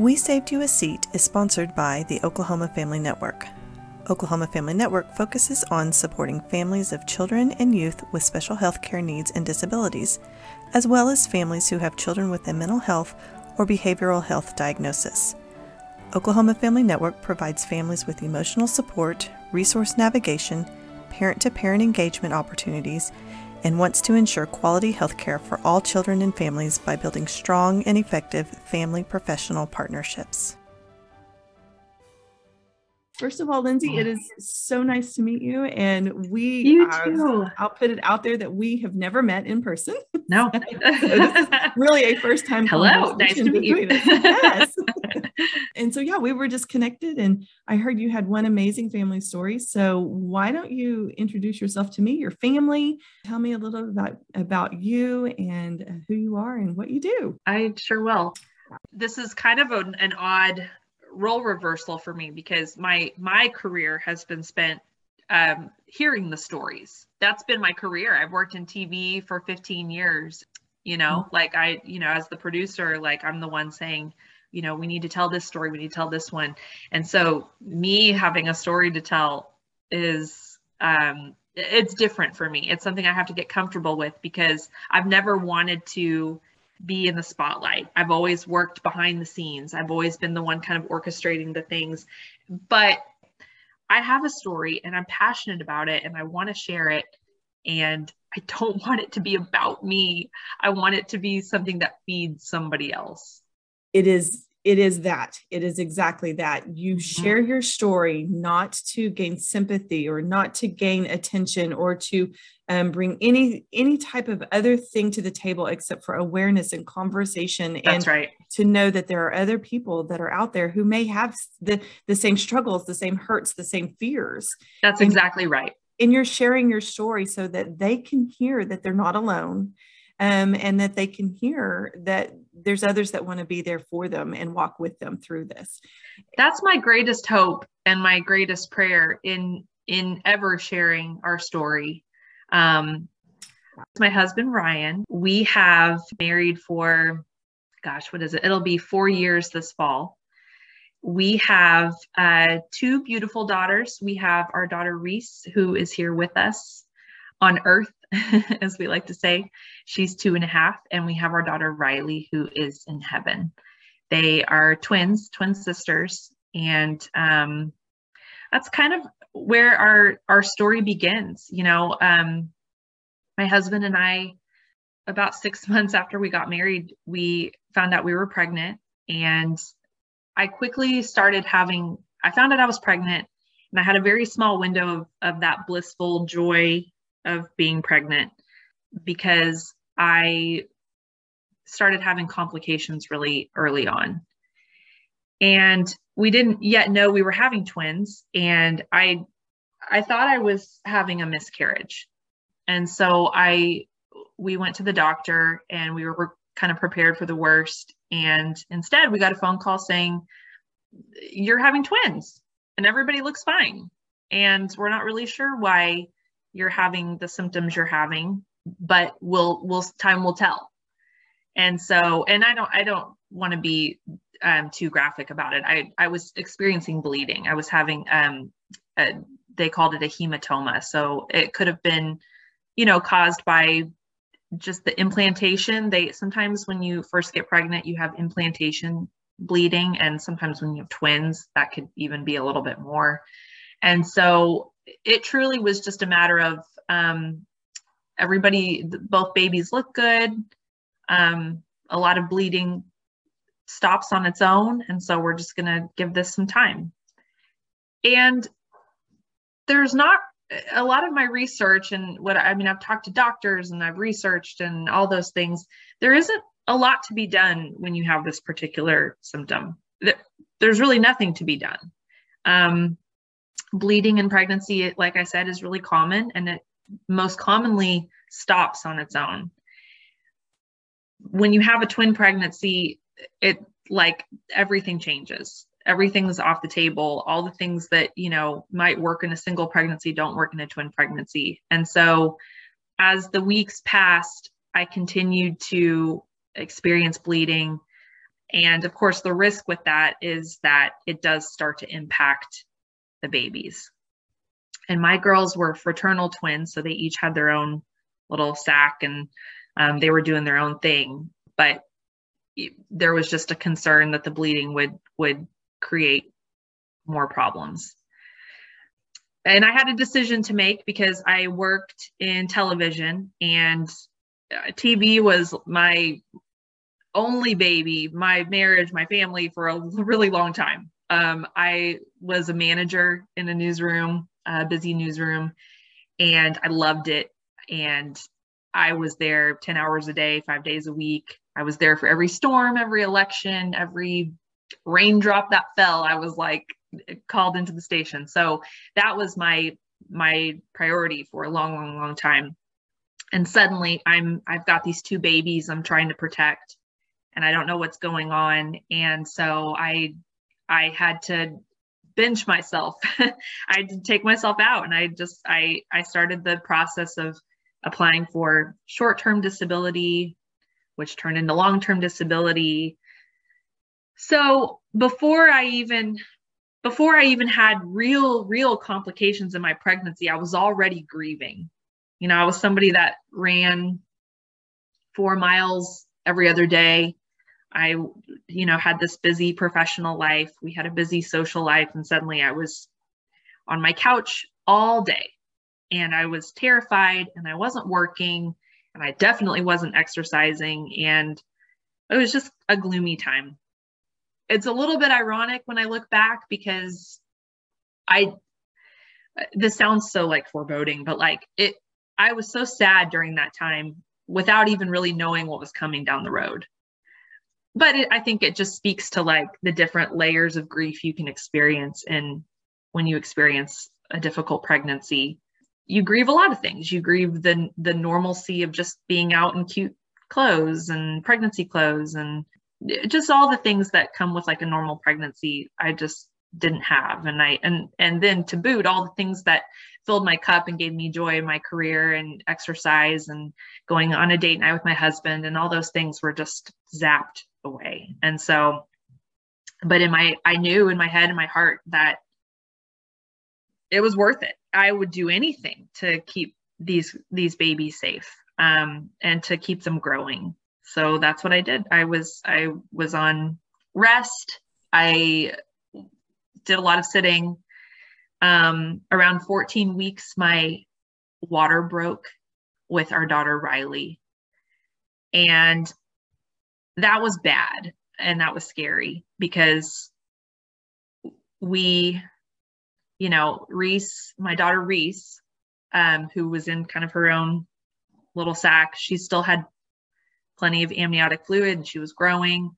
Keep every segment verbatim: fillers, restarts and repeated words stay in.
We Saved You a Seat is sponsored by the Oklahoma Family Network. Oklahoma Family Network focuses on supporting families of children and youth with special health care needs and disabilities, as well as families who have children with a mental health or behavioral health diagnosis. Oklahoma Family Network provides families with emotional support, resource navigation, parent-to-parent engagement opportunities, and wants to ensure quality health care for all children and families by building strong and effective family-professional partnerships. First of all, Lindsay, it is so nice to meet you. And we, you too. I'll put it out there that we have never met in person. No. So really a first time. Hello, nice to meet you. Yes. And so, yeah, we were just connected and I heard you had one amazing family story. So why don't you introduce yourself to me, your family? Tell me a little bit about, about you and who you are and what you do. I sure will. This is kind of an, an odd role reversal for me because my my career has been spent um, hearing the stories. That's been my career. I've worked in T V for fifteen years, you know, mm-hmm. like I, you know, as the producer, like I'm the one saying, you know, we need to tell this story, we need to tell this one. And so me having a story to tell is, um, it's different for me. It's something I have to get comfortable with because I've never wanted to be in the spotlight. I've always worked behind the scenes. I've always been the one kind of orchestrating the things, but I have a story and I'm passionate about it and I want to share it. And I don't want it to be about me. I want it to be something that feeds somebody else. It is, it is that, it is exactly that. You share your story, not to gain sympathy or not to gain attention or to um, bring any, any type of other thing to the table, except for awareness and conversation. That's and right. To know that there are other people that are out there who may have the, the same struggles, the same hurts, the same fears. That's and, exactly right. And you're sharing your story so that they can hear that they're not alone. Um, and that they can hear that there's others that want to be there for them and walk with them through this. That's my greatest hope and my greatest prayer in in ever sharing our story. Um, my husband, Ryan, we have married for, gosh, what is it? It'll be four years this fall. We have uh, two beautiful daughters. We have our daughter, Reese, who is here with us on Earth, as we like to say. She's two and a half, and we have our daughter Riley, who is in heaven. They are twins, twin sisters, and um, that's kind of where our our story begins. You know, um, my husband and I, about six months after we got married, we found out we were pregnant, and I quickly started having. I found out I was pregnant, and I had a very small window of, of that blissful joy of being pregnant because I started having complications really early on. And we didn't yet know we were having twins. And I, I thought I was having a miscarriage. And so I, we went to the doctor and we were kind of prepared for the worst. And instead we got a phone call saying, you're having twins and everybody looks fine. And we're not really sure why you're having the symptoms you're having, but we'll, we'll, time will tell. And so, and I don't, I don't want to be um, too graphic about it. I, I was experiencing bleeding. I was having, um, a, they called it a hematoma. So it could have been, you know, caused by just the implantation. They, sometimes when you first get pregnant, you have implantation bleeding. And sometimes when you have twins, that could even be a little bit more. And so it truly was just a matter of um, everybody, both babies look good. Um, a lot of bleeding stops on its own. And so we're just going to give this some time. And there's not a lot of my research and what, I mean, I've talked to doctors and I've researched and all those things. There isn't a lot to be done when you have this particular symptom. There's really nothing to be done. Um, Bleeding in pregnancy, like I said, is really common, and it most commonly stops on its own. When you have a twin pregnancy, it like everything changes. Everything's off the table. All the things that, you know, might work in a single pregnancy don't work in a twin pregnancy. And so as the weeks passed, I continued to experience bleeding. And of course, the risk with that is that it does start to impact the babies. And my girls were fraternal twins, so they each had their own little sack, and um, they were doing their own thing. But there was just a concern that the bleeding would would create more problems. And I had a decision to make because I worked in television, and T V was my only baby, my marriage, my family for a really long time. Um, I was a manager in a newsroom, a busy newsroom, and I loved it. And I was there ten hours a day, five days a week. I was there for every storm, every election, every raindrop that fell. I was like called into the station. So that was my, my priority for a long, long, long time. And suddenly I'm, I've got these two babies I'm trying to protect, and I don't know what's going on. And so I, I had to bench myself. I had to take myself out. And I just, I, I started the process of applying for short-term disability, which turned into long-term disability. So before I even, before I even had real, real complications in my pregnancy, I was already grieving. You know, I was somebody that ran four miles every other day. I, you know, had this busy professional life. We had a busy social life, and suddenly I was on my couch all day, and I was terrified, and I wasn't working, and I definitely wasn't exercising, and it was just a gloomy time. It's a little bit ironic when I look back, because I, this sounds so like foreboding, but like it, I was so sad during that time without even really knowing what was coming down the road. But it, I think it just speaks to like the different layers of grief you can experience. And when you experience a difficult pregnancy, you grieve a lot of things. You grieve the, the normalcy of just being out in cute clothes and pregnancy clothes, and just all the things that come with like a normal pregnancy. I just didn't have. And I, and, and then to boot, all the things that filled my cup and gave me joy in my career and exercise and going on a date night with my husband, and all those things were just zapped away. And so, but in my, I knew in my head and my heart that it was worth it. I would do anything to keep these, these babies safe, um, and to keep them growing. So that's what I did. I was, I was on rest. I did a lot of sitting. Um, around fourteen weeks, my water broke with our daughter, Riley. And that was bad. And that was scary because we, you know, Reese, my daughter, Reese, um, who was in kind of her own little sack, she still had plenty of amniotic fluid and she was growing.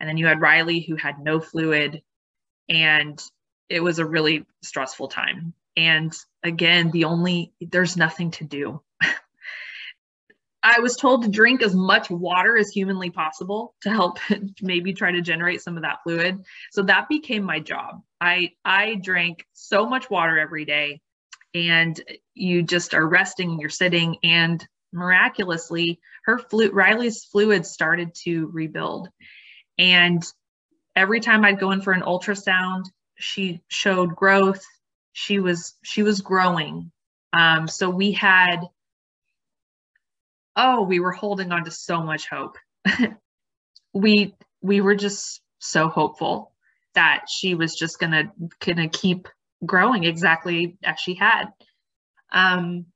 And then you had Riley, who had no fluid, and it was a really stressful time. And again, the only, there's nothing to do. I was told to drink as much water as humanly possible to help maybe try to generate some of that fluid. So that became my job. I, I drank so much water every day, and you just are resting, you're sitting, and miraculously her flu, Riley's fluid started to rebuild. And every time I'd go in for an ultrasound, she showed growth. She was, she was growing. Um, so we had, oh, we were holding on to so much hope. we, we were just so hopeful that she was just gonna, gonna keep growing exactly as she had. Um,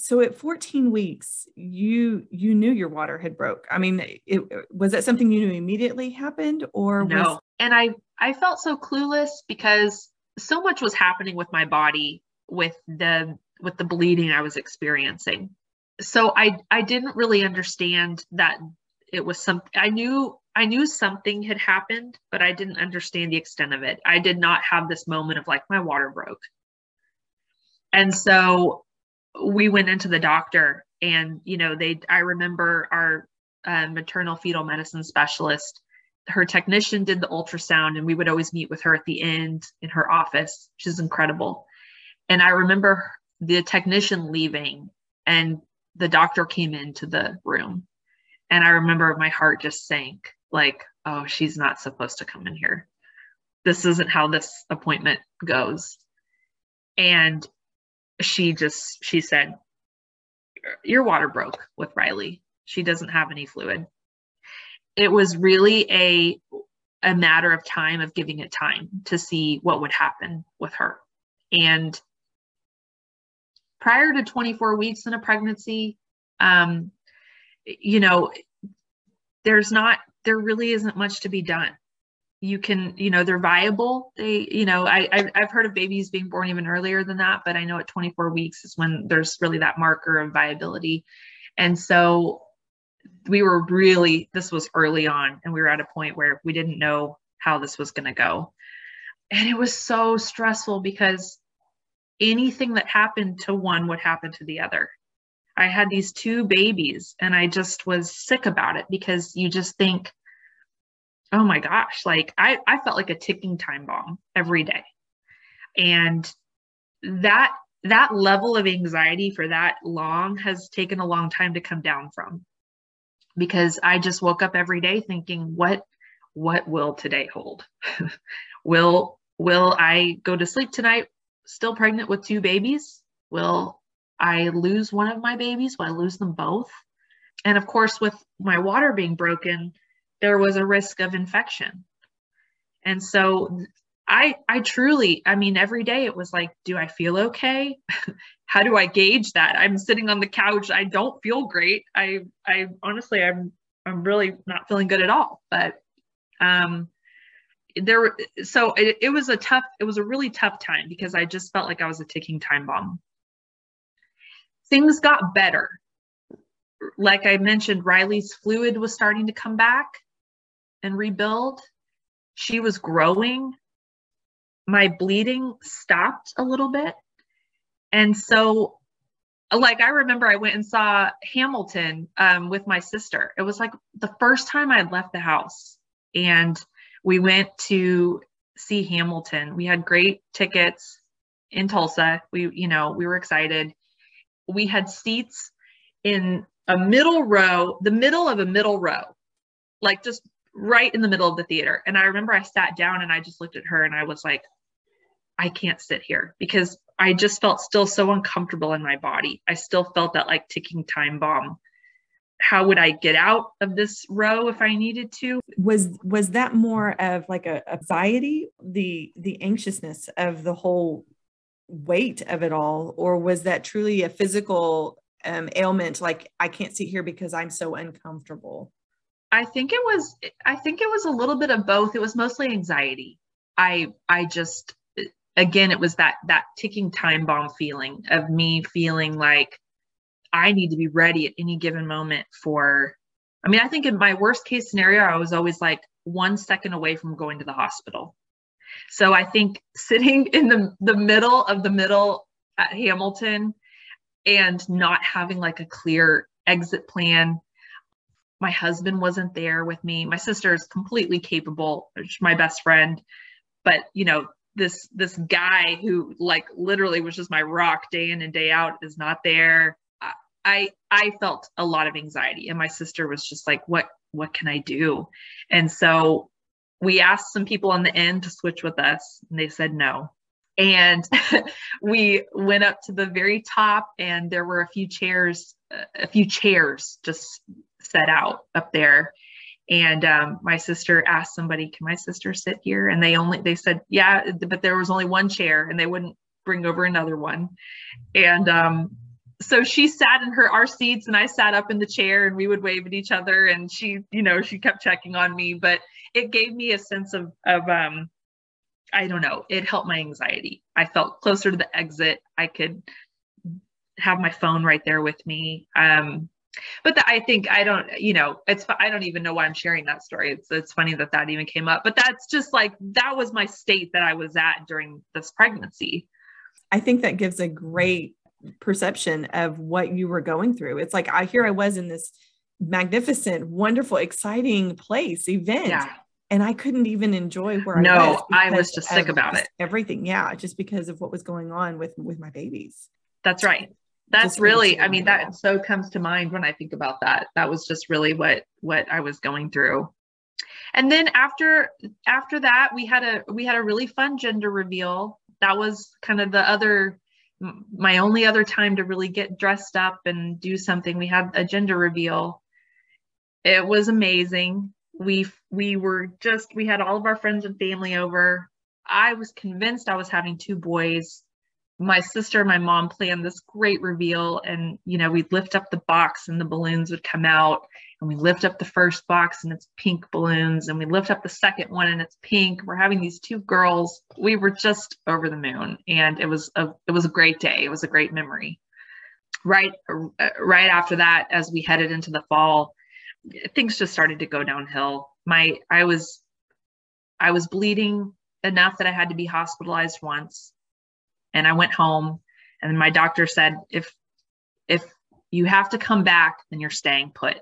so at fourteen weeks, you, you knew your water had broke. I mean, it, was that something you knew immediately happened, or no? Was- and I, I felt so clueless because so much was happening with my body, with the, with the bleeding I was experiencing. So I, I didn't really understand that it was some, I knew, I knew something had happened, but I didn't understand the extent of it. I did not have this moment of like, my water broke. And so we went into the doctor, and, you know, they, I remember our uh, maternal fetal medicine specialist, her technician did the ultrasound, and we would always meet with her at the end in her office. She's incredible. And I remember the technician leaving, and the doctor came into the room, and I remember my heart just sank. like, oh, she's not supposed to come in here. This isn't how this appointment goes. And she just, she said, your water broke with Riley. She doesn't have any fluid. It was really a, a matter of time, of giving it time to see what would happen with her. And prior to twenty-four weeks in a pregnancy, um, you know, there's not, there really isn't much to be done. You can, you know, they're viable. They, you know, I, I've heard of babies being born even earlier than that, but I know at twenty-four weeks is when there's really that marker of viability. And so we were really, this was early on, and we were at a point where we didn't know how this was going to go. And it was so stressful because anything that happened to one would happen to the other. I had these two babies, and I just was sick about it because you just think, oh my gosh, like I, I felt like a ticking time bomb every day. And that, that level of anxiety for that long has taken a long time to come down from, because I just woke up every day thinking, what, what will today hold? Will, will I go to sleep tonight still pregnant with two babies? Will I lose one of my babies? Will I lose them both? And of course, with my water being broken, there was a risk of infection. And so I, I truly, I mean, every day it was like, do I feel okay? How do I gauge that? I'm sitting on the couch. I don't feel great. I, I honestly, I'm, I'm really not feeling good at all. But, um, there, so it, it was a tough, it was a really tough time because I just felt like I was a ticking time bomb. Things got better. Like I mentioned, Riley's fluid was starting to come back and rebuild. She was growing. My bleeding stopped a little bit. And so, like, I remember I went and saw Hamilton um, with my sister. It was like the first time I had left the house. And we went to see Hamilton. We had great tickets in Tulsa. We, you know, we were excited. We had seats in a middle row, the middle of a middle row, like just right in the middle of the theater. And I remember I sat down and I just looked at her and I was like, I can't sit here, because I just felt still so uncomfortable in my body. I still felt that like ticking time bomb. How would I get out of this row if I needed to? Was was that more of like a anxiety, the the anxiousness of the whole weight of it all, or was that truly a physical Um, ailment, like I can't sit here because I'm so uncomfortable? I think it was, I think it was a little bit of both. It was mostly anxiety. I, I just, again, it was that, that ticking time bomb feeling of me feeling like I need to be ready at any given moment for, I mean, I think in my worst case scenario, I was always like one second away from going to the hospital. So I think sitting in the, the middle of the middle at Hamilton and not having like a clear exit plan. My husband wasn't there with me. My sister is completely capable, she's my best friend. But you know, this, this guy who like literally was just my rock day in and day out is not there. I, I felt a lot of anxiety, and my sister was just like, what, what can I do? And so we asked some people on the end to switch with us, and they said no. And we went up to the very top, and there were a few chairs, a few chairs just set out up there. And um, my sister asked somebody, can my sister sit here? And they only, they said, yeah, but there was only one chair, and they wouldn't bring over another one. And um, so she sat in her, our seats, and I sat up in the chair, and we would wave at each other. And she, you know, she kept checking on me, but it gave me a sense of, of, um, I don't know, it helped my anxiety. I felt closer to the exit. I could have my phone right there with me. Um, but the, I think I don't, you know, it's, I don't even know why I'm sharing that story. It's, it's funny that that even came up, but that's just like, that was my state that I was at during this pregnancy. I think that gives a great perception of what you were going through. It's like, I, here I was in this magnificent, wonderful, exciting place, event. Yeah. And I couldn't even enjoy where I was. No, I was just sick about it. Everything. Yeah. Just because of what was going on with, with my babies. That's right. That's really, I mean, that so comes to mind when I think about that. That was just really what, what I was going through. And then after after that, we had a we had a really fun gender reveal. That was kind of the other, my only other time to really get dressed up and do something. We had a gender reveal. It was amazing. We we were just, we had all of our friends and family over. I was convinced I was having two boys. My sister and my mom planned this great reveal, and, you know, we'd lift up the box and the balloons would come out, and we lift up the first box and it's pink balloons, and we lift up the second one and it's pink. We're having these two girls. We were just over the moon, and it was a, it was a great day. It was a great memory. Right, right after that, as we headed into the fall, things just started to go downhill. My, I was, I was bleeding enough that I had to be hospitalized once. And I went home, and my doctor said, if if you have to come back, then you're staying put.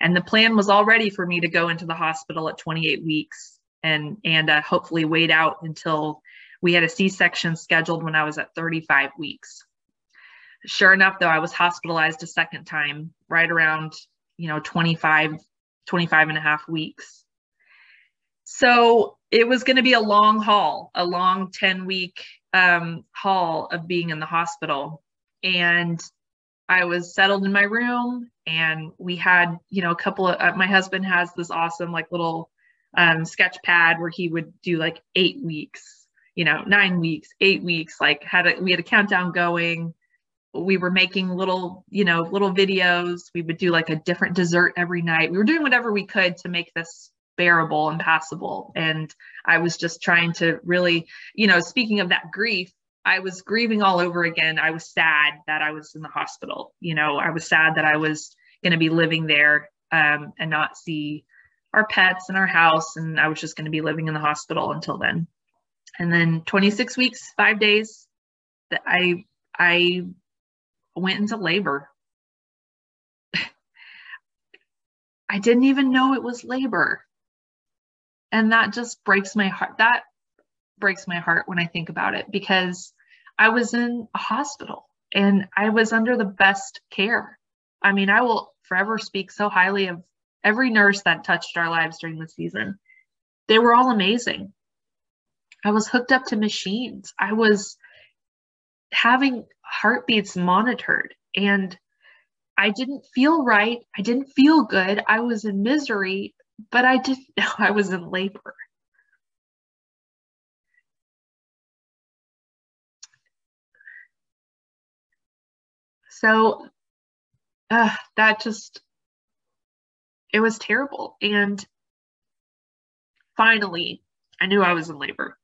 And the plan was already for me to go into the hospital at twenty-eight weeks and, and uh, hopefully wait out until we had a C section scheduled when I was at thirty-five weeks. Sure enough, though, I was hospitalized a second time right around, you know, twenty-five, twenty-five and a half weeks. So it was going to be a long haul, a long ten week um, haul of being in the hospital. And I was settled in my room, and we had, you know, a couple of, uh, my husband has this awesome, like, little, um, sketch pad where he would do like eight weeks, you know, nine weeks, eight weeks, like had a, we had a countdown going. We were making little, you know, little videos. We would do like a different dessert every night. We were doing whatever we could to make this bearable and passable. And I was just trying to really, you know, speaking of that grief, I was grieving all over again. I was sad that I was in the hospital. You know, I was sad that I was going to be living there um, and not see our pets and our house. And I was just going to be living in the hospital until then. And then twenty-six weeks, five days, that I, I went into labor. I didn't even know it was labor. And that just breaks my heart. That breaks my heart when I think about it, because I was in a hospital and I was under the best care. I mean, I will forever speak so highly of every nurse that touched our lives during the season. They were all amazing. I was hooked up to machines. I was having heartbeats monitored, and I didn't feel right. I didn't feel good. I was in misery. But I didn't know I was in labor. So uh, that just, it was terrible. And finally, I knew I was in labor.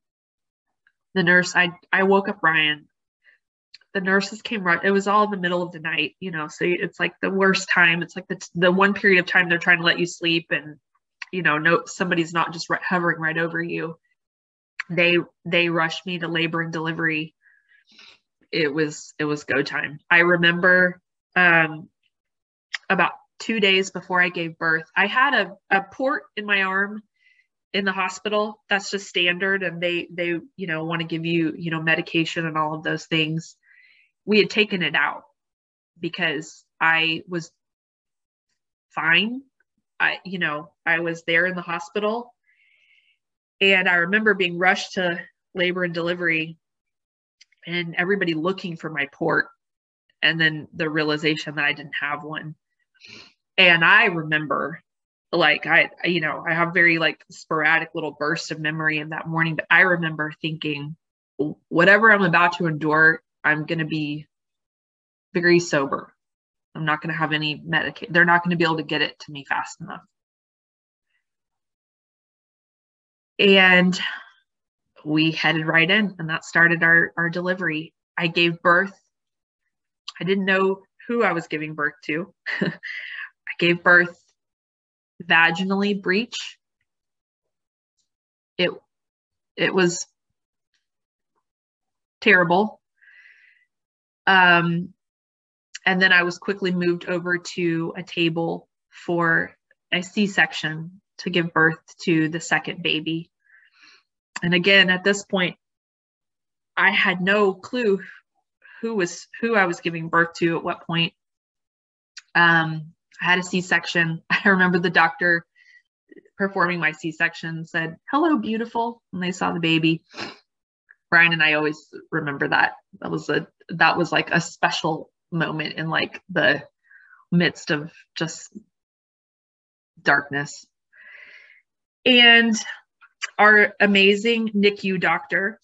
The nurse, I, I woke up Ryan. The nurses came right. It was all in the middle of the night, you know, so it's like the worst time. It's like the, the one period of time they're trying to let you sleep, and you know, no, somebody's not just right, hovering right over you. They, they rushed me to labor and delivery. It was, it was go time. I remember um, about two days before I gave birth, I had a, a port in my arm in the hospital. That's just standard. And they, they, you know, want to give you, you know, medication and all of those things. We had taken it out because I was fine. I, you know, I was there in the hospital, and I remember being rushed to labor and delivery, and everybody looking for my port, and then the realization that I didn't have one. And I remember, like, I, you know, I have very like sporadic little bursts of memory in that morning, but I remember thinking, whatever I'm about to endure, I'm going to be very sober. I'm not going to have any medication. They're not going to be able to get it to me fast enough. And we headed right in, and that started our, our delivery. I gave birth. I didn't know who I was giving birth to. I gave birth vaginally breech. It, it was terrible. Um, And then I was quickly moved over to a table for a C section to give birth to the second baby. And again, at this point, I had no clue who was who I was giving birth to at what point. Um, I had a C section. I remember the doctor performing my C-section said, "Hello, beautiful," when they saw the baby. Ryan and I always remember that. That was a, that was like a special moment in like the midst of just darkness. And our amazing N I C U doctor,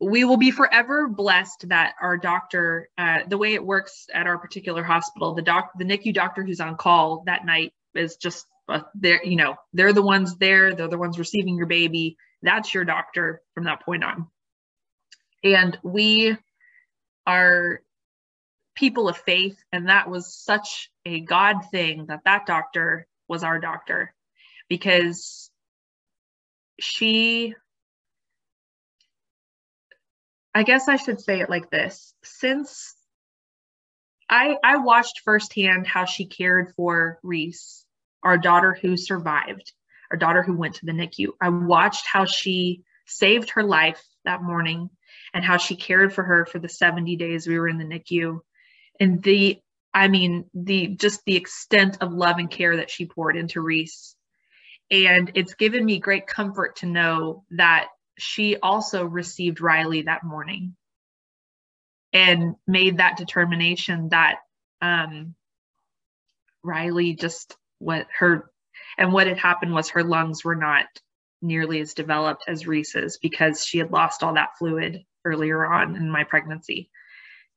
we will be forever blessed that our doctor, uh, the way it works at our particular hospital, the doc, the N I C U doctor who's on call that night is just, uh, they're, you know, they're the ones there, they're the ones receiving your baby. That's your doctor from that point on. And we are people of faith, and that was such a God thing that that doctor was our doctor, because she, I guess I should say it like this, since I, I watched firsthand how she cared for Reese, our daughter who survived, our daughter who went to the N I C U. I watched how she saved her life that morning and how she cared for her for the seventy days we were in the N I C U. And the, I mean, the, just the extent of love and care that she poured into Reese. And it's given me great comfort to know that she also received Riley that morning and made that determination that um, Riley just, what her, and what had happened was her lungs were not nearly as developed as Reese's, because she had lost all that fluid earlier on in my pregnancy.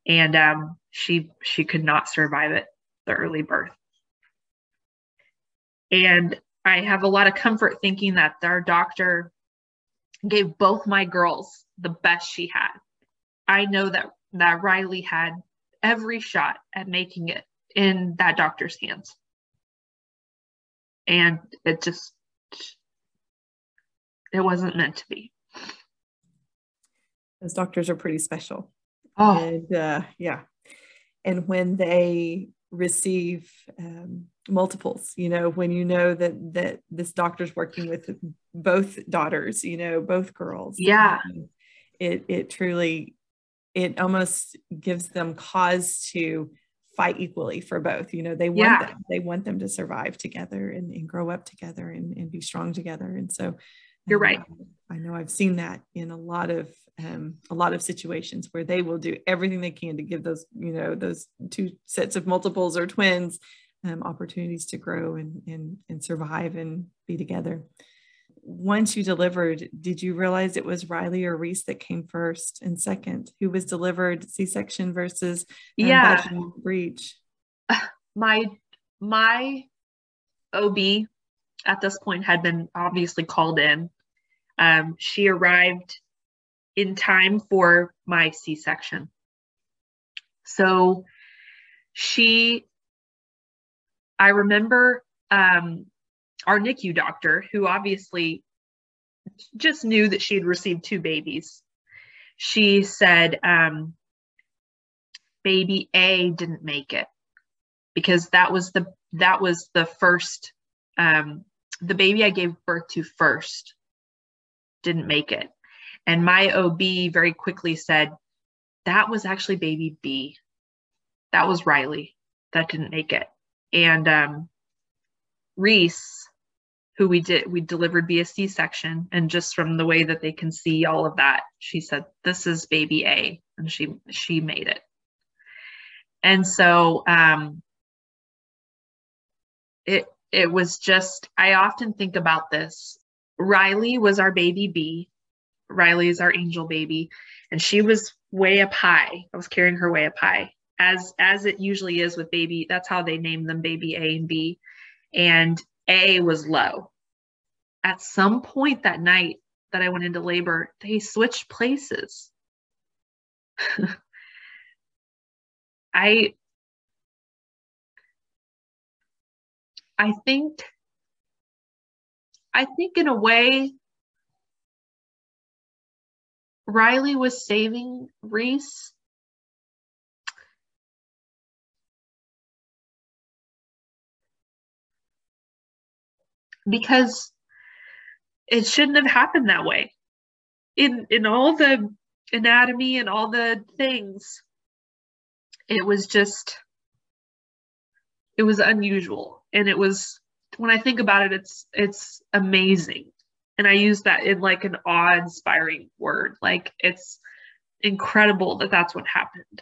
And um, she, she could not survive it, the early birth. And I have a lot of comfort thinking that our doctor gave both my girls the best she had. I know that, that Riley had every shot at making it in that doctor's hands. And it just, it wasn't meant to be. Those doctors are pretty special. Oh. And, uh, yeah. And when they receive um, multiples, you know, when you know that, that this doctor's working with both daughters, you know, both girls. Yeah. Um, it, it truly, it almost gives them cause to fight equally for both. You know, they want yeah. them, they want them to survive together and, and grow up together and, and be strong together. And so you're right. I, I know I've seen that in a lot of, um, a lot of situations where they will do everything they can to give those, you know, those two sets of multiples or twins, um, opportunities to grow and, and, and survive and be together. Once you delivered, did you realize it was Riley or Reese that came first and second? Who was delivered, C-section versus um, yeah. vaginal breech? My, my O B at this point had been obviously called in. Um, she arrived in time for my C-section. So she, I remember, um, our N I C U doctor, who obviously just knew that she had received two babies, she said, um, baby A didn't make it, because that was the, that was the first, um, the baby I gave birth to first didn't make it. And my O B very quickly said, that was actually baby B. That was Riley that didn't make it. And, um, Reese, who we did, we delivered via C-section, and just from the way that they can see all of that, she said, this is baby A, and she, she made it. And so, um, it, it was just, I often think about this. Riley was our baby B. Riley is our angel baby, and she was way up high. I was carrying her way up high, as, as it usually is with baby. That's how they name them, baby A and B. And A was low. At some point that night that I went into labor, they switched places. I, I think, I think in a way, Riley was saving Reese. Because it shouldn't have happened that way. In in all the anatomy and all the things, it was just, it was unusual. And it was when I think about it, it's it's amazing. And I use that in like an awe-inspiring word. Like, it's incredible that that's what happened.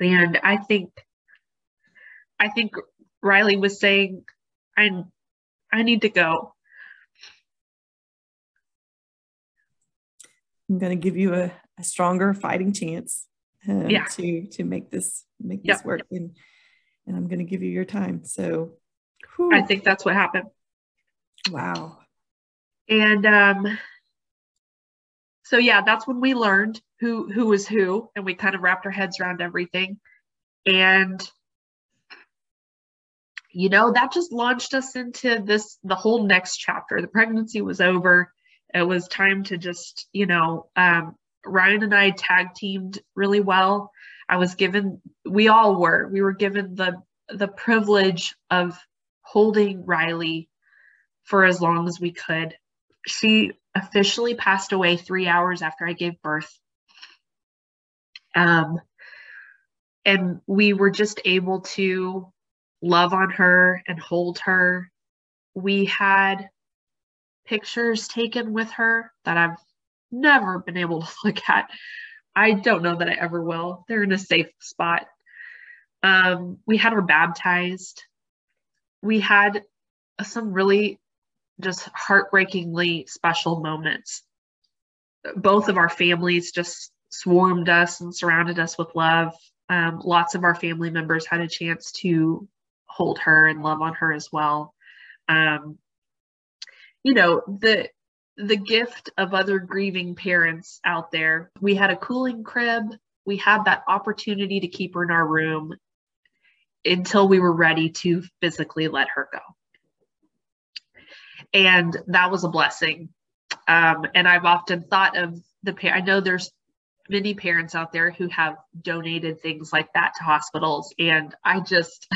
And I think, I think Riley was saying, I, I need to go. I'm going to give you a, a stronger fighting chance um, yeah. to, to make this, make yep. this work. Yep. And, and I'm going to give you your time. So whew. I think that's what happened. Wow. And, um, so yeah, that's when we learned who, who was who, and we kind of wrapped our heads around everything. And, you know, that just launched us into this, the whole next chapter. The pregnancy was over. It was time to just, you know, um, Ryan and I tag teamed really well. I was given, we all were, we were given the, the privilege of holding Riley for as long as we could. She officially passed away three hours after I gave birth. Um, and we were just able to love on her and hold her. We had pictures taken with her that I've never been able to look at. I don't know that I ever will. They're in a safe spot. Um, we had her baptized. We had some really just heartbreakingly special moments. Both of our families just swarmed us and surrounded us with love. Um, lots of our family members had a chance to hold her and love on her as well. Um, you know, the the gift of other grieving parents out there. We had a cooling crib. We had that opportunity to keep her in our room until we were ready to physically let her go. And that was a blessing. Um, and I've often thought of the parents. I know there's many parents out there who have donated things like that to hospitals. And I just,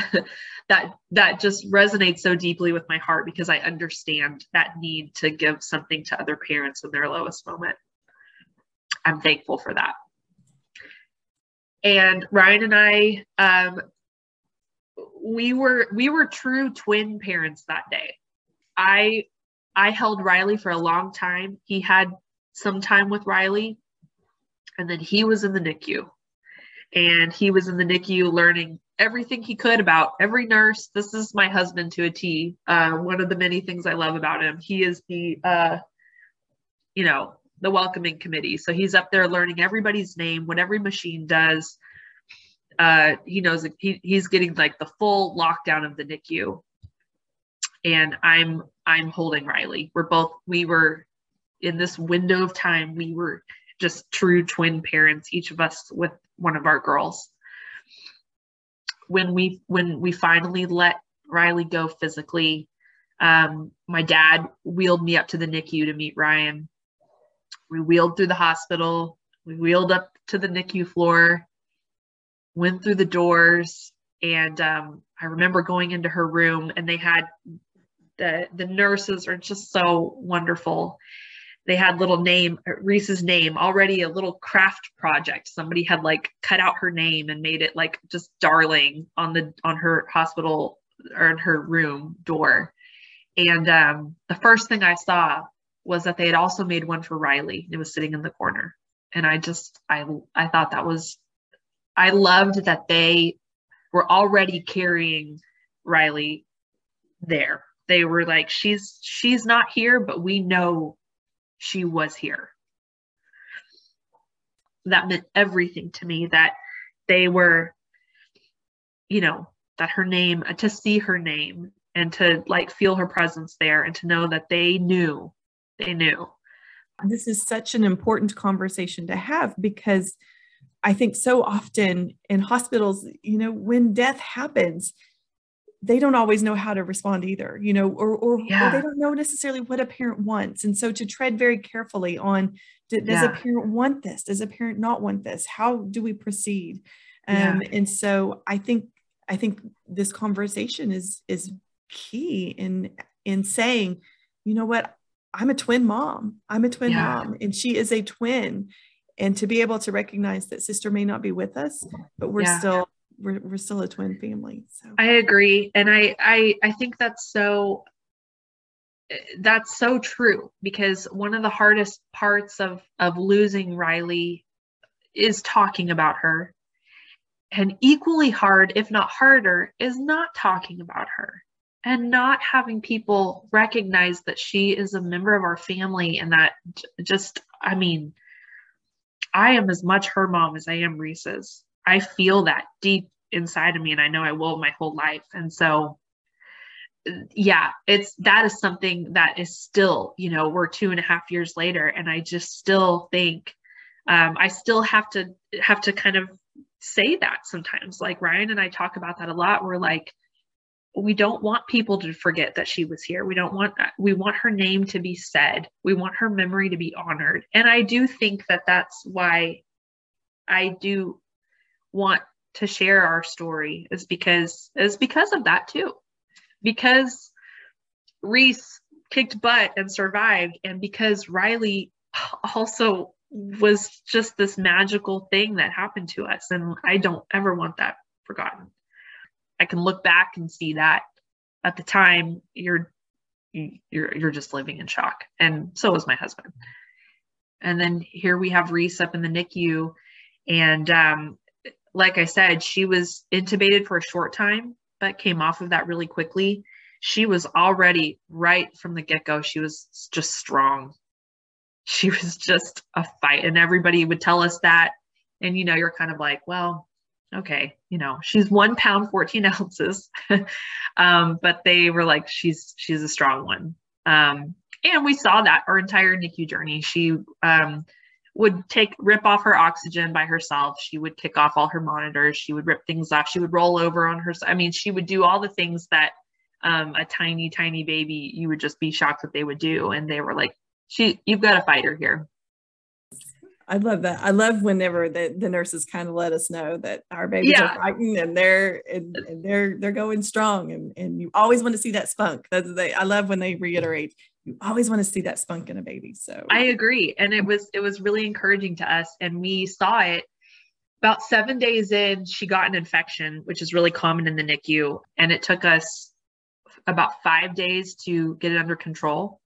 that, that just resonates so deeply with my heart, because I understand that need to give something to other parents in their lowest moment. I'm thankful for that. And Ryan and I, um, we were, we were true twin parents that day. I, I held Riley for a long time. He had some time with Riley, and then he was in the N I C U, and he was in the N I C U learning everything he could about every nurse. This is my husband to a T. Uh, one of the many things I love about him. He is the, uh, you know, the welcoming committee. So he's up there learning everybody's name, what every machine does. Uh, he knows he, he's getting like the full lockdown of the N I C U. And I'm, I'm holding Riley. We're both, we were in this window of time. We were just true twin parents, each of us with one of our girls. When we, when we finally let Riley go physically, um, my dad wheeled me up to the N I C U to meet Ryan. We wheeled through the hospital. We wheeled up to the N I C U floor, went through the doors. And, um, I remember going into her room, and they had, The, the nurses are just so wonderful. They had little name, Reese's name, already a little craft project. Somebody had like cut out her name and made it like just darling on the, on her hospital or in her room door. And um, the first thing I saw was that they had also made one for Riley. It was sitting in the corner. And I just, I, I thought that was, I loved that they were already carrying Riley there. They were like, she's, she's not here, but we know she was here. That meant everything to me, that they were, you know, that her name, to see her name and to like feel her presence there, and to know that they knew, they knew. This is such an important conversation to have, because I think so often in hospitals, you know, when death happens, they don't always know how to respond either, you know, or, or, yeah. or they don't know necessarily what a parent wants. And so to tread very carefully on, do, does yeah. a parent want this? Does a parent not want this? How do we proceed? Um, yeah. And so I think, I think this conversation is, is key in, in saying, you know what, I'm a twin mom, I'm a twin yeah. mom, and she is a twin. And to be able to recognize that sister may not be with us, but we're yeah. still we're, we're still a twin family. So I agree. And I, I, I think that's so, that's so true, because one of the hardest parts of, of losing Riley is talking about her, and equally hard, if not harder, is not talking about her and not having people recognize that she is a member of our family. And that just, I mean, I am as much her mom as I am Reese's. I feel that deep inside of me, and I know I will my whole life. And so, yeah, it's, that is something that is still, you know, we're two and a half years later. And I just still think, um, I still have to, have to kind of say that sometimes. Like Ryan and I talk about that a lot. We're like, we don't want people to forget that she was here. We don't want, we want her name to be said. We want her memory to be honored. And I do think that that's why I do want to share our story, is because, is because of that too. Because Reese kicked butt and survived, and because Riley also was just this magical thing that happened to us. And I don't ever want that forgotten. I can look back and see that at the time you're, you're, you're just living in shock. And so was my husband. And then here we have Reese up in the N I C U. And um, like I said, she was intubated for a short time, but came off of that really quickly. She was already, right from the get-go, she was just strong. She was just a fight, and everybody would tell us that. And, you know, you're kind of like, well, okay, you know, she's one pound, fourteen ounces. um, but they were like, she's, she's a strong one. Um, and we saw that our entire N I C U journey. She um, would take, rip off her oxygen by herself. She would kick off all her monitors. She would rip things off. She would roll over on her. I mean, she would do all the things that um, a tiny, tiny baby, you would just be shocked that they would do. And they were like, she, you've got a fighter here. I love that. I love whenever the, the nurses kind of let us know that our babies yeah. are fighting, and they're and, and they're they're going strong, and and you always want to see that spunk. That's they. I love when they reiterate, you always want to see that spunk in a baby. So I agree, and it was it was really encouraging to us, and we saw it. About seven days in, she got an infection, which is really common in the N I C U, and it took us about five days to get it under control.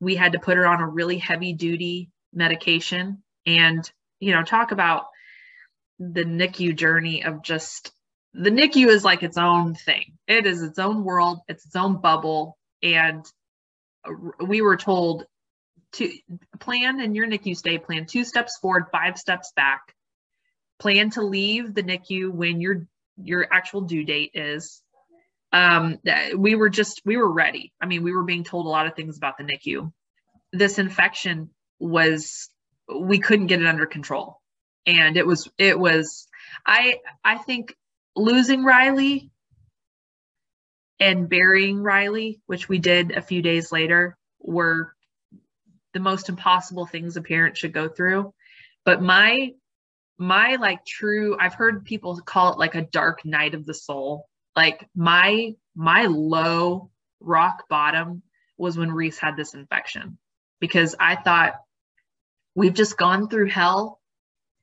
We had to put her on a really heavy duty medication. And, you know, talk about the N I C U journey of just, the N I C U is like its own thing. It is its own world. It's its own bubble. And we were told to plan in your N I C U stay, plan two steps forward, five steps back, plan to leave the N I C U when your, your actual due date is. Um, we were just, we were ready. I mean, we were being told a lot of things about the N I C U. This infection was, we couldn't get it under control. And it was, it was, I, I think losing Riley and burying Riley, which we did a few days later, were the most impossible things a parent should go through. But my, my like true, I've heard people call it like a dark night of the soul. Like my, my low rock bottom was when Reese had this infection, because I thought, we've just gone through hell,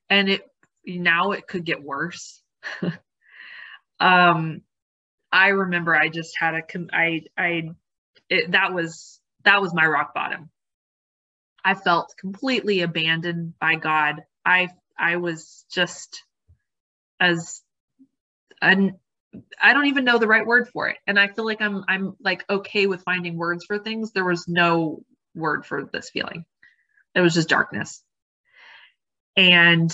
and it now it could get worse. um, I remember I just had a I I it, that was that was my rock bottom. I felt completely abandoned by God. I I was just as an I don't even know the right word for it, and I feel like I'm I'm like okay with finding words for things. There was no word for this feeling. It was just darkness. And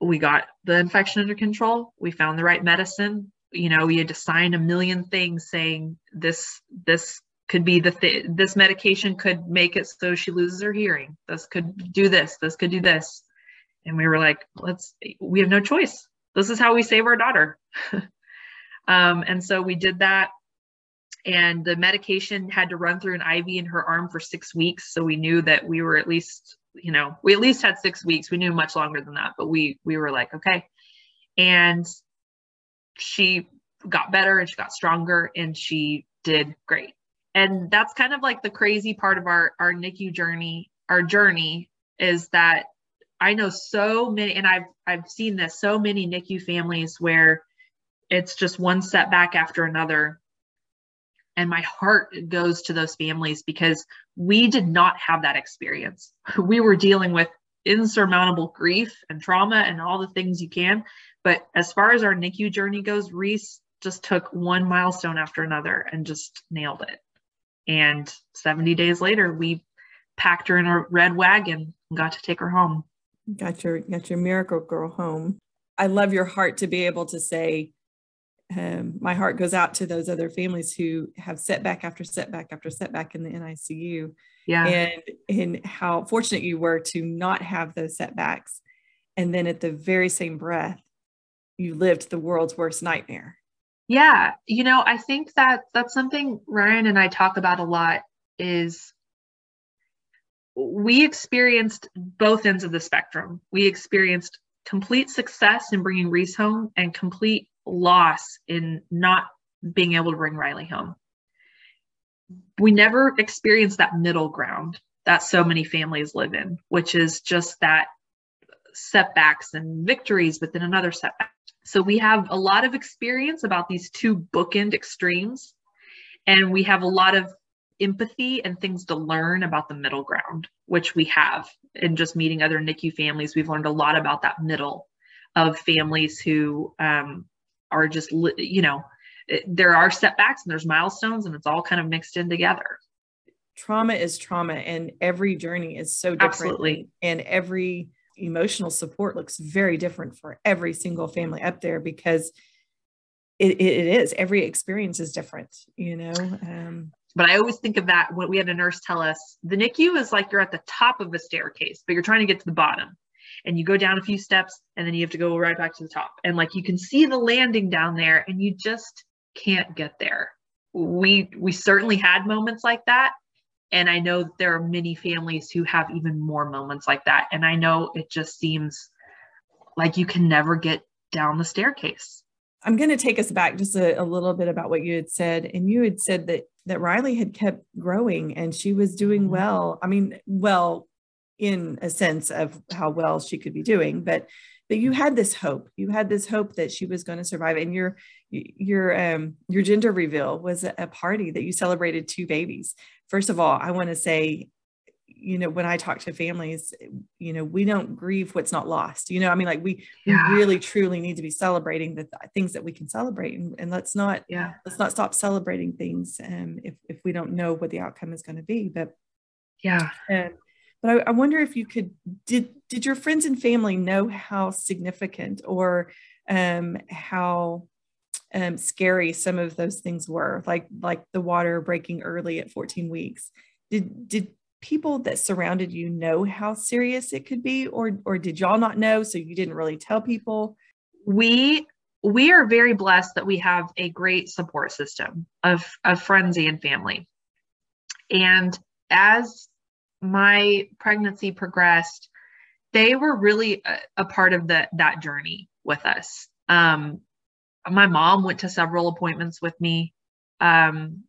we got the infection under control. We found the right medicine. You know, we had to sign a million things saying this, this could be the, th this medication could make it so she loses her hearing. This could do this, this could do this. And we were like, let's, we have no choice. This is how we save our daughter. um, and so we did that. And the medication had to run through an I V in her arm for six weeks. So we knew that we were at least, you know, we at least had six weeks. We knew much longer than that, but we, we were like, okay. And she got better, and she got stronger, and she did great. And that's kind of like the crazy part of our, our N I C U journey, our journey is that I know so many, and I've, I've seen this, so many N I C U families where it's just one setback after another. And my heart goes to those families because we did not have that experience. We were dealing with insurmountable grief and trauma and all the things you can. But as far as our NICU journey goes, Reese just took one milestone after another and just nailed it. And seventy days later, we packed her in a red wagon and got to take her home. Got your, got your miracle girl home. I love your heart to be able to say, um, my heart goes out to those other families who have setback after setback after setback in the N I C U. Yeah. And, and how fortunate you were to not have those setbacks. And then at the very same breath, you lived the world's worst nightmare. Yeah. You know, I think that that's something Ryan and I talk about a lot is we experienced both ends of the spectrum. We experienced complete success in bringing Reese home and complete loss in not being able to bring Riley home. We never experienced that middle ground that so many families live in, which is just that setbacks and victories, but then another setback. So we have a lot of experience about these two bookend extremes, and we have a lot of empathy and things to learn about the middle ground, which we have in just meeting other NICU families. We've learned a lot about that middle of families who um, are just, you know, there are setbacks and there's milestones and it's all kind of mixed in together. Trauma is trauma, and every journey is so different. Absolutely. And every emotional support looks very different for every single family up there because it, it is, every experience is different, you know? Um, But I always think of that when we had a nurse tell us, the NICU is like you're at the top of a staircase, but you're trying to get to the bottom. And you go down a few steps and then you have to go right back to the top. And like you can see the landing down there and you just can't get there. We we certainly had moments like that. And I know that there are many families who have even more moments like that. And I know it just seems like you can never get down the staircase. I'm going to take us back just a, a little bit about what you had said. And you had said that that Riley had kept growing and she was doing well. I mean, well, in a sense of how well she could be doing, but, but you had this hope, you had this hope that she was going to survive. And your, your, um, your gender reveal was a party that you celebrated two babies. First of all, I want to say, you know, when I talk to families, you know, we don't grieve what's not lost, you know, I mean, like we, yeah. we really truly need to be celebrating the th- things that we can celebrate, and, and let's not, yeah. let's not stop celebrating things. Um, if, if we don't know what the outcome is going to be, but yeah. Um, but I, I wonder if you could, did, did your friends and family know how significant or, um, how, um, scary some of those things were, like, like the water breaking early at fourteen weeks, did, did, people that surrounded you know how serious it could be, or, or did y'all not know? So you didn't really tell people? We, we are very blessed that we have a great support system of, of friends and family. And as my pregnancy progressed, they were really a, a part of the, that journey with us. Um, my mom went to several appointments with me. Um,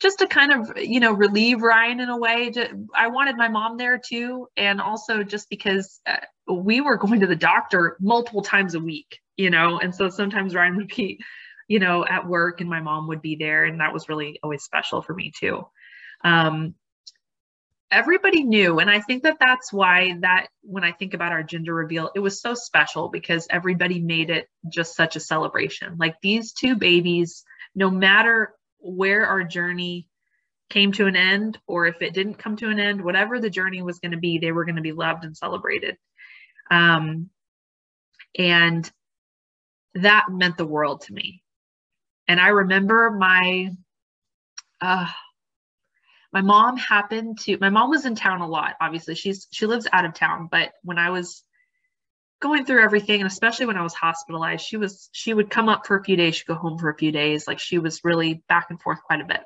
Just to kind of, you know, relieve Ryan in a way. To, I wanted my mom there too. And also just because uh, we were going to the doctor multiple times a week, you know, and so sometimes Ryan would be, you know, at work and my mom would be there. And that was really always special for me too. Um, everybody knew. And I think that that's why that when I think about our gender reveal, it was so special because everybody made it just such a celebration. Like these two babies, no matter where our journey came to an end, or if it didn't come to an end, whatever the journey was going to be, they were going to be loved and celebrated. Um, and that meant the world to me. And I remember my, uh, my mom happened to, my mom was in town a lot, obviously she's, she lives out of town, but when I was going through everything, and especially when I was hospitalized, she was, she would come up for a few days, she'd go home for a few days. Like she was really back and forth quite a bit.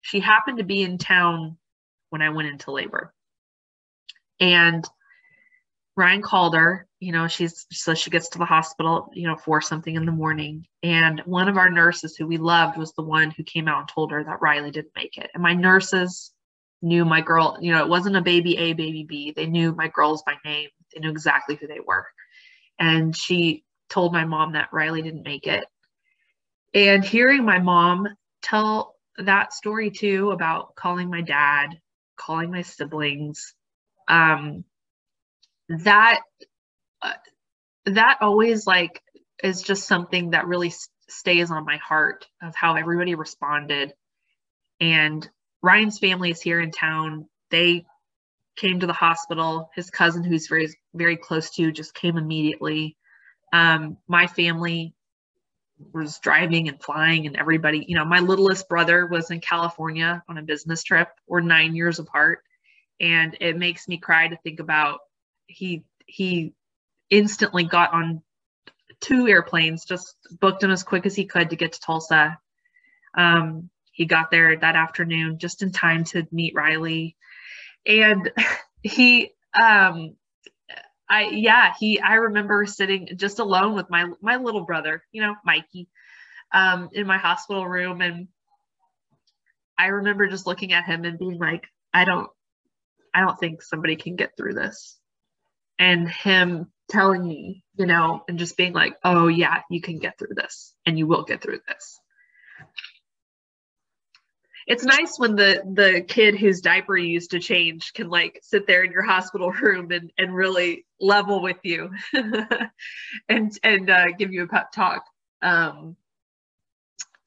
She happened to be in town when I went into labor, and Ryan called her, you know, she's, so she gets to the hospital, you know, four something in the morning. And one of our nurses who we loved was the one who came out and told her that Riley didn't make it. And my nurses knew my girl, you know, it wasn't a baby A, baby B. They knew my girls by name. They knew exactly who they were. And she told my mom that Riley didn't make it. And hearing my mom tell that story too, about calling my dad, calling my siblings, um, that, uh, that always like is just something that really st- stays on my heart, of how everybody responded. And Ryan's family is here in town. They came to the hospital. His cousin, who's very, very close to, just came immediately. Um, my family was driving and flying, and everybody, you know, my littlest brother was in California on a business trip. We're nine years apart. And it makes me cry to think about he, he instantly got on two airplanes, just booked them as quick as he could to get to Tulsa. Um, he got there that afternoon, just in time to meet Riley. And he, um, I, yeah, he, I remember sitting just alone with my, my little brother, you know, Mikey, um, in my hospital room. And I remember just looking at him and being like, I don't, I don't think somebody can get through this. And him telling me, you know, and just being like, oh yeah, you can get through this, and you will get through this. It's nice when the the kid whose diaper you used to change can like sit there in your hospital room and and really level with you, and and uh, give you a pep talk. Um,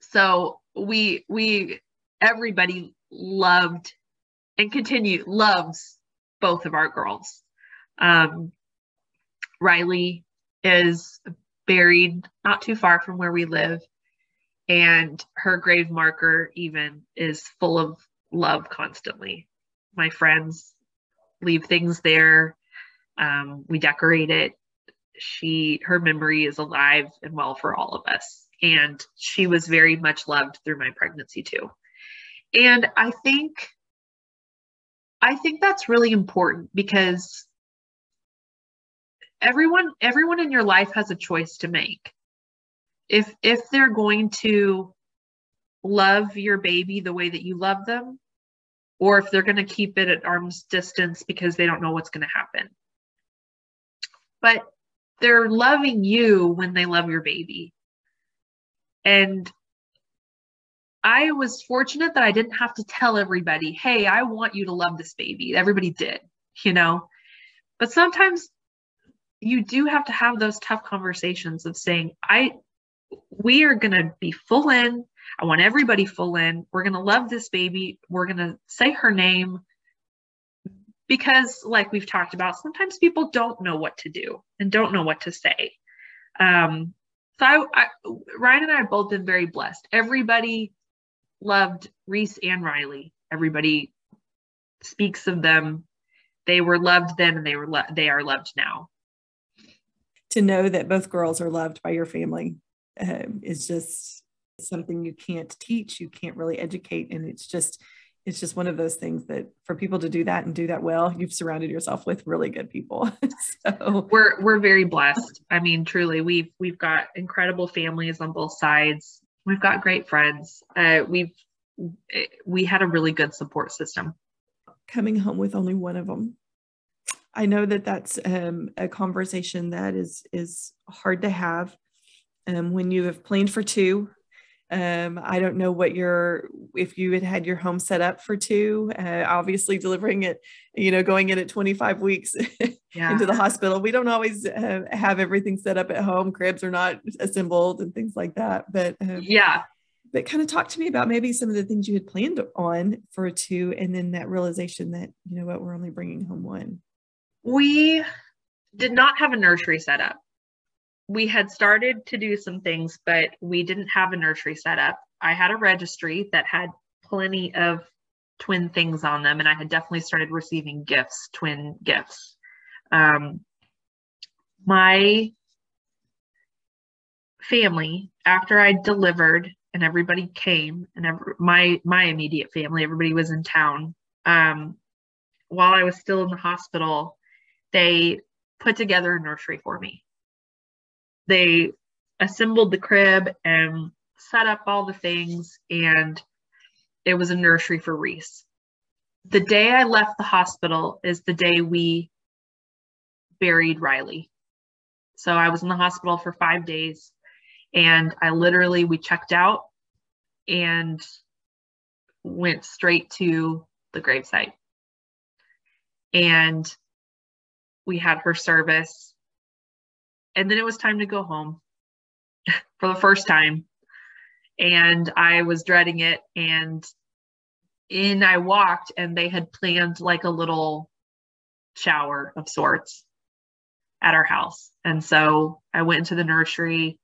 so we we everybody loved and continue loves both of our girls. Um, Riley is buried not too far from where we live, and her grave marker even is full of love constantly. My friends leave things there. Um, we decorate it. She, her memory is alive and well for all of us. And she was very much loved through my pregnancy too. And I think, I think that's really important, because everyone, everyone in your life has a choice to make. If, if they're going to love your baby the way that you love them, or if they're going to keep it at arm's distance because they don't know what's going to happen. But they're loving you when they love your baby. And I was fortunate that I didn't have to tell everybody, hey, I want you to love this baby. Everybody did, you know, but sometimes you do have to have those tough conversations of saying, I, we are going to be full in. I want everybody full in. We're going to love this baby. We're going to say her name, because like we've talked about, sometimes people don't know what to do and don't know what to say. Um, so I, I, Ryan and I have both been very blessed. Everybody loved Reese and Riley. Everybody speaks of them. They were loved then, and they were, lo- they are loved now. To know that both girls are loved by your family uh, is just something you can't teach, you can't really educate. And it's just, it's just one of those things that for people to do that and do that well, you've surrounded yourself with really good people. So we're, we're very blessed. I mean, truly, we've, we've got incredible families on both sides. We've got great friends. Uh, we've, we had a really good support system. Coming home with only one of them, I know that that's um, a conversation that is is hard to have um, when you have planned for two. Um, I don't know what your, if you had had your home set up for two, uh, obviously delivering it, you know, going in at twenty-five weeks yeah. into the hospital. We don't always uh, have everything set up at home. Cribs are not assembled and things like that. But um, yeah, but kind of talk to me about maybe some of the things you had planned on for two, and then that realization that, you know what, we're only bringing home one. We did not have a nursery set up. We had started to do some things, but we didn't have a nursery set up. I had a registry that had plenty of twin things on them, and I had definitely started receiving gifts, twin gifts. Um, my family, after I delivered and everybody came, and every, my my immediate family, everybody was in town. Um, while I was still in the hospital, they put together a nursery for me. They assembled the crib and set up all the things, and it was a nursery for Reese. The day I left the hospital is the day we buried Riley. So I was in the hospital for five days, And I literally, we checked out and went straight to the gravesite. And we had her service. And then it was time to go home for the first time. And I was dreading it. And in I walked, and they had planned like a little shower of sorts at our house. And so I went into the nursery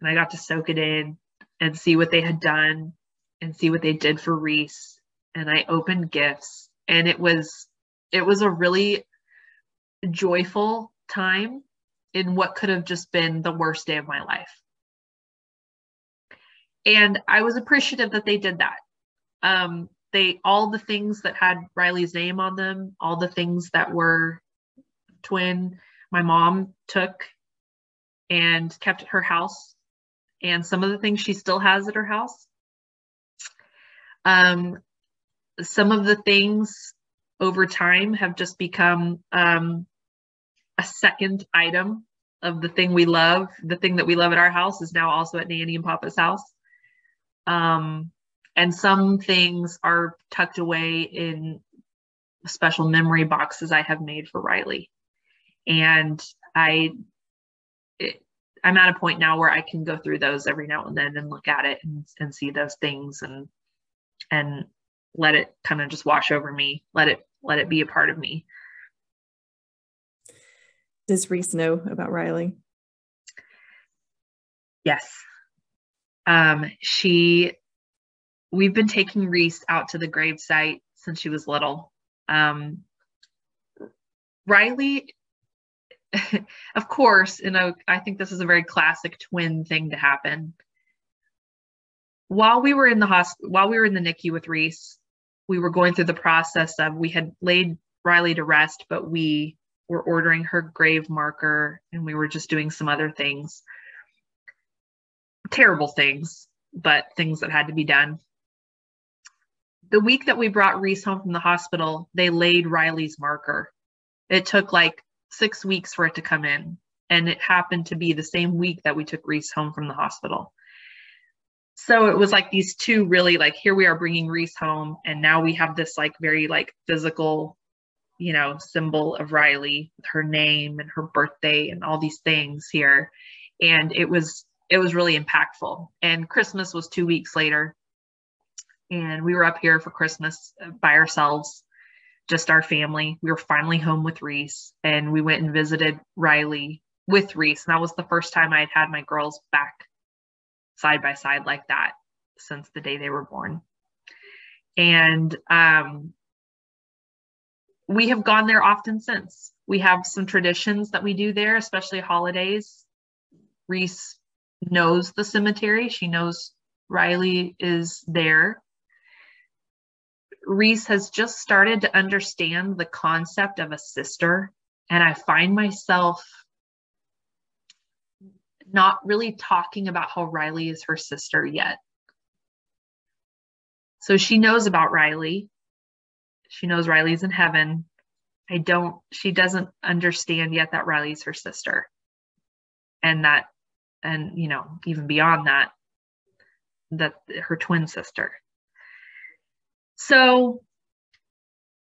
and I got to soak it in and see what they had done and see what they did for Reese. And I opened gifts, and it was, it was a really joyful time in what could have just been the worst day of my life. And I was appreciative that they did that. Um, they, all the things that had Riley's name on them, all the things that were twin, my mom took and kept at her house, and some of the things she still has at her house. Um, some of the things over time have just become um, a second item of the thing we love. The thing that we love at our house is now also at Nanny and Papa's house. Um, and some things are tucked away in special memory boxes I have made for Riley. And I, it, I'm at a point now where I can go through those every now and then and look at it and, and see those things and and let it kind of just wash over me. Let it let it be a part of me. Does Reese know about Riley? Yes. Um, she, we've been taking Reese out to the gravesite since she was little. Um, Riley. Of course, you know, I think this is a very classic twin thing to happen. While we were in the hospital, while we were in the N I C U with Reese, we were going through the process of, we had laid Riley to rest, but we were ordering her grave marker, and we were just doing some other things. Terrible things, but things that had to be done. The week that we brought Reese home from the hospital, they laid Riley's marker. It took like six weeks for it to come in. And it happened to be the same week that we took Reese home from the hospital. So it was like these two really, like, here we are bringing Reese home, and now we have this like very like physical, you know, symbol of Riley, her name and her birthday and all these things here. And it was, it was really impactful. And Christmas was two weeks later. And we were up here for Christmas by ourselves, just our family. We were finally home with Reese, and we went and visited Riley with Reese. And that was the first time I had had my girls back side by side like that since the day they were born. And um, we have gone there often since. We have some traditions that we do there, especially holidays. Reese knows the cemetery. She knows Riley is there. Reese has just started to understand the concept of a sister, and I find myself not really talking about how Riley is her sister yet. So she knows about Riley. She knows Riley's in heaven. I don't, she doesn't understand yet that Riley's her sister. And that, and you know, even beyond that, that her twin sister. So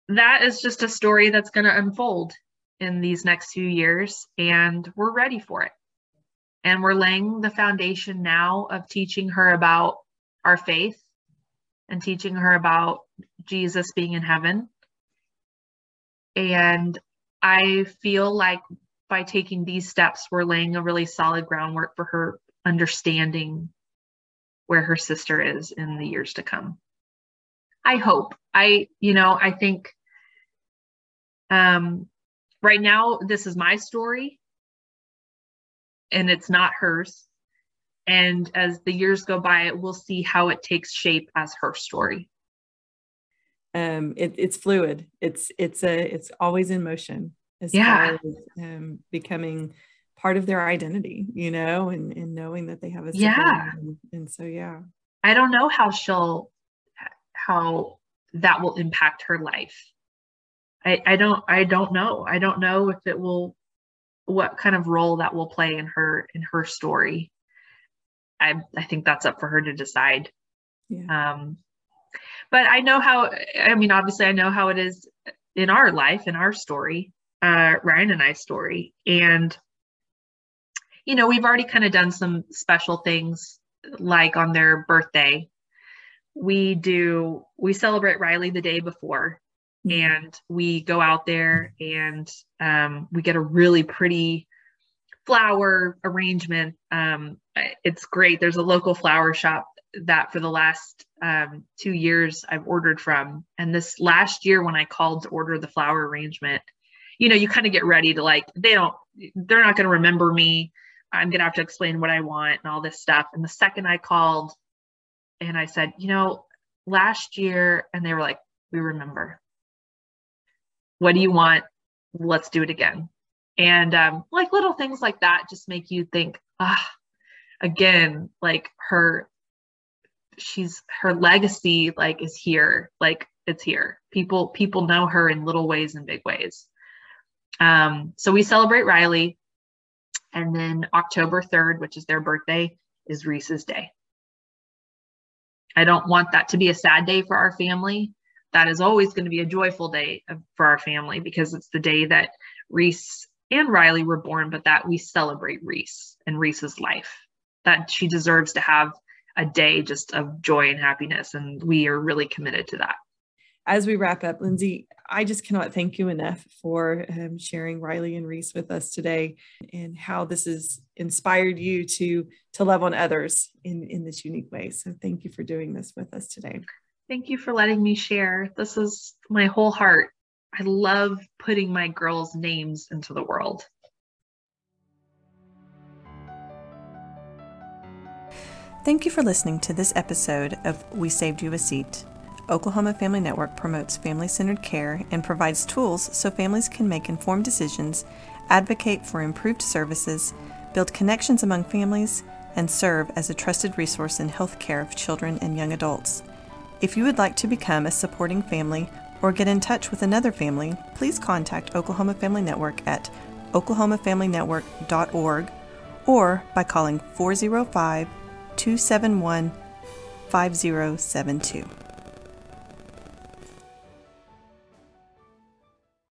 that is just a story that's going to unfold in these next few years, and we're ready for it. And we're laying the foundation now of teaching her about our faith and teaching her about Jesus being in heaven. And I feel like by taking these steps, we're laying a really solid groundwork for her understanding where her sister is in the years to come. I hope. I, you know, I think um, right now this is my story and it's not hers. And as the years go by, we'll see how it takes shape as her story. Um, it, it's fluid. It's it's a it's always in motion. As yeah. Far as, um, becoming part of their identity, you know, and and knowing that they have a sister. Yeah. And, and so yeah. I don't know how she'll. how that will impact her life. I, I don't, I don't know. I don't know if it will, what kind of role that will play in her, in her story. I, I think that's up for her to decide. Yeah. Um, but I know how, I mean, obviously I know how it is in our life, in our story, uh, Ryan and I's story. And, you know, we've already kind of done some special things, like on their birthday, we do, we celebrate Riley the day before, and we go out there and um, we get a really pretty flower arrangement. Um, it's great. There's a local flower shop that for the last um, two years I've ordered from. And this last year when I called to order the flower arrangement, you know, you kind of get ready to like, they don't, they're not going to remember me. I'm going to have to explain what I want and all this stuff. And the second I called and I said, you know, last year, and they were like, we remember. What do you want? Let's do it again. And um, like little things like that just make you think, ah, again, like her, she's, her legacy, like is here, like it's here. People, people know her in little ways and big ways. Um, so we celebrate Riley. And then October third, which is their birthday, is Reese's day. I don't want that to be a sad day for our family. That is always going to be a joyful day for our family because it's the day that Reese and Riley were born, but that we celebrate Reese and Reese's life. That she deserves to have a day just of joy and happiness. And we are really committed to that. As we wrap up, Lindsay, I just cannot thank you enough for um, sharing Riley and Reese with us today and how this has inspired you to, to love on others in, in this unique way. So thank you for doing this with us today. Thank you for letting me share. This is my whole heart. I love putting my girls' names into the world. Thank you for listening to this episode of We Saved You a Seat. Oklahoma Family Network promotes family-centered care and provides tools so families can make informed decisions, advocate for improved services, build connections among families, and serve as a trusted resource in health care of children and young adults. If you would like to become a supporting family or get in touch with another family, please contact Oklahoma Family Network at oklahoma family network dot org or by calling four oh five, two seven one, five oh seven two.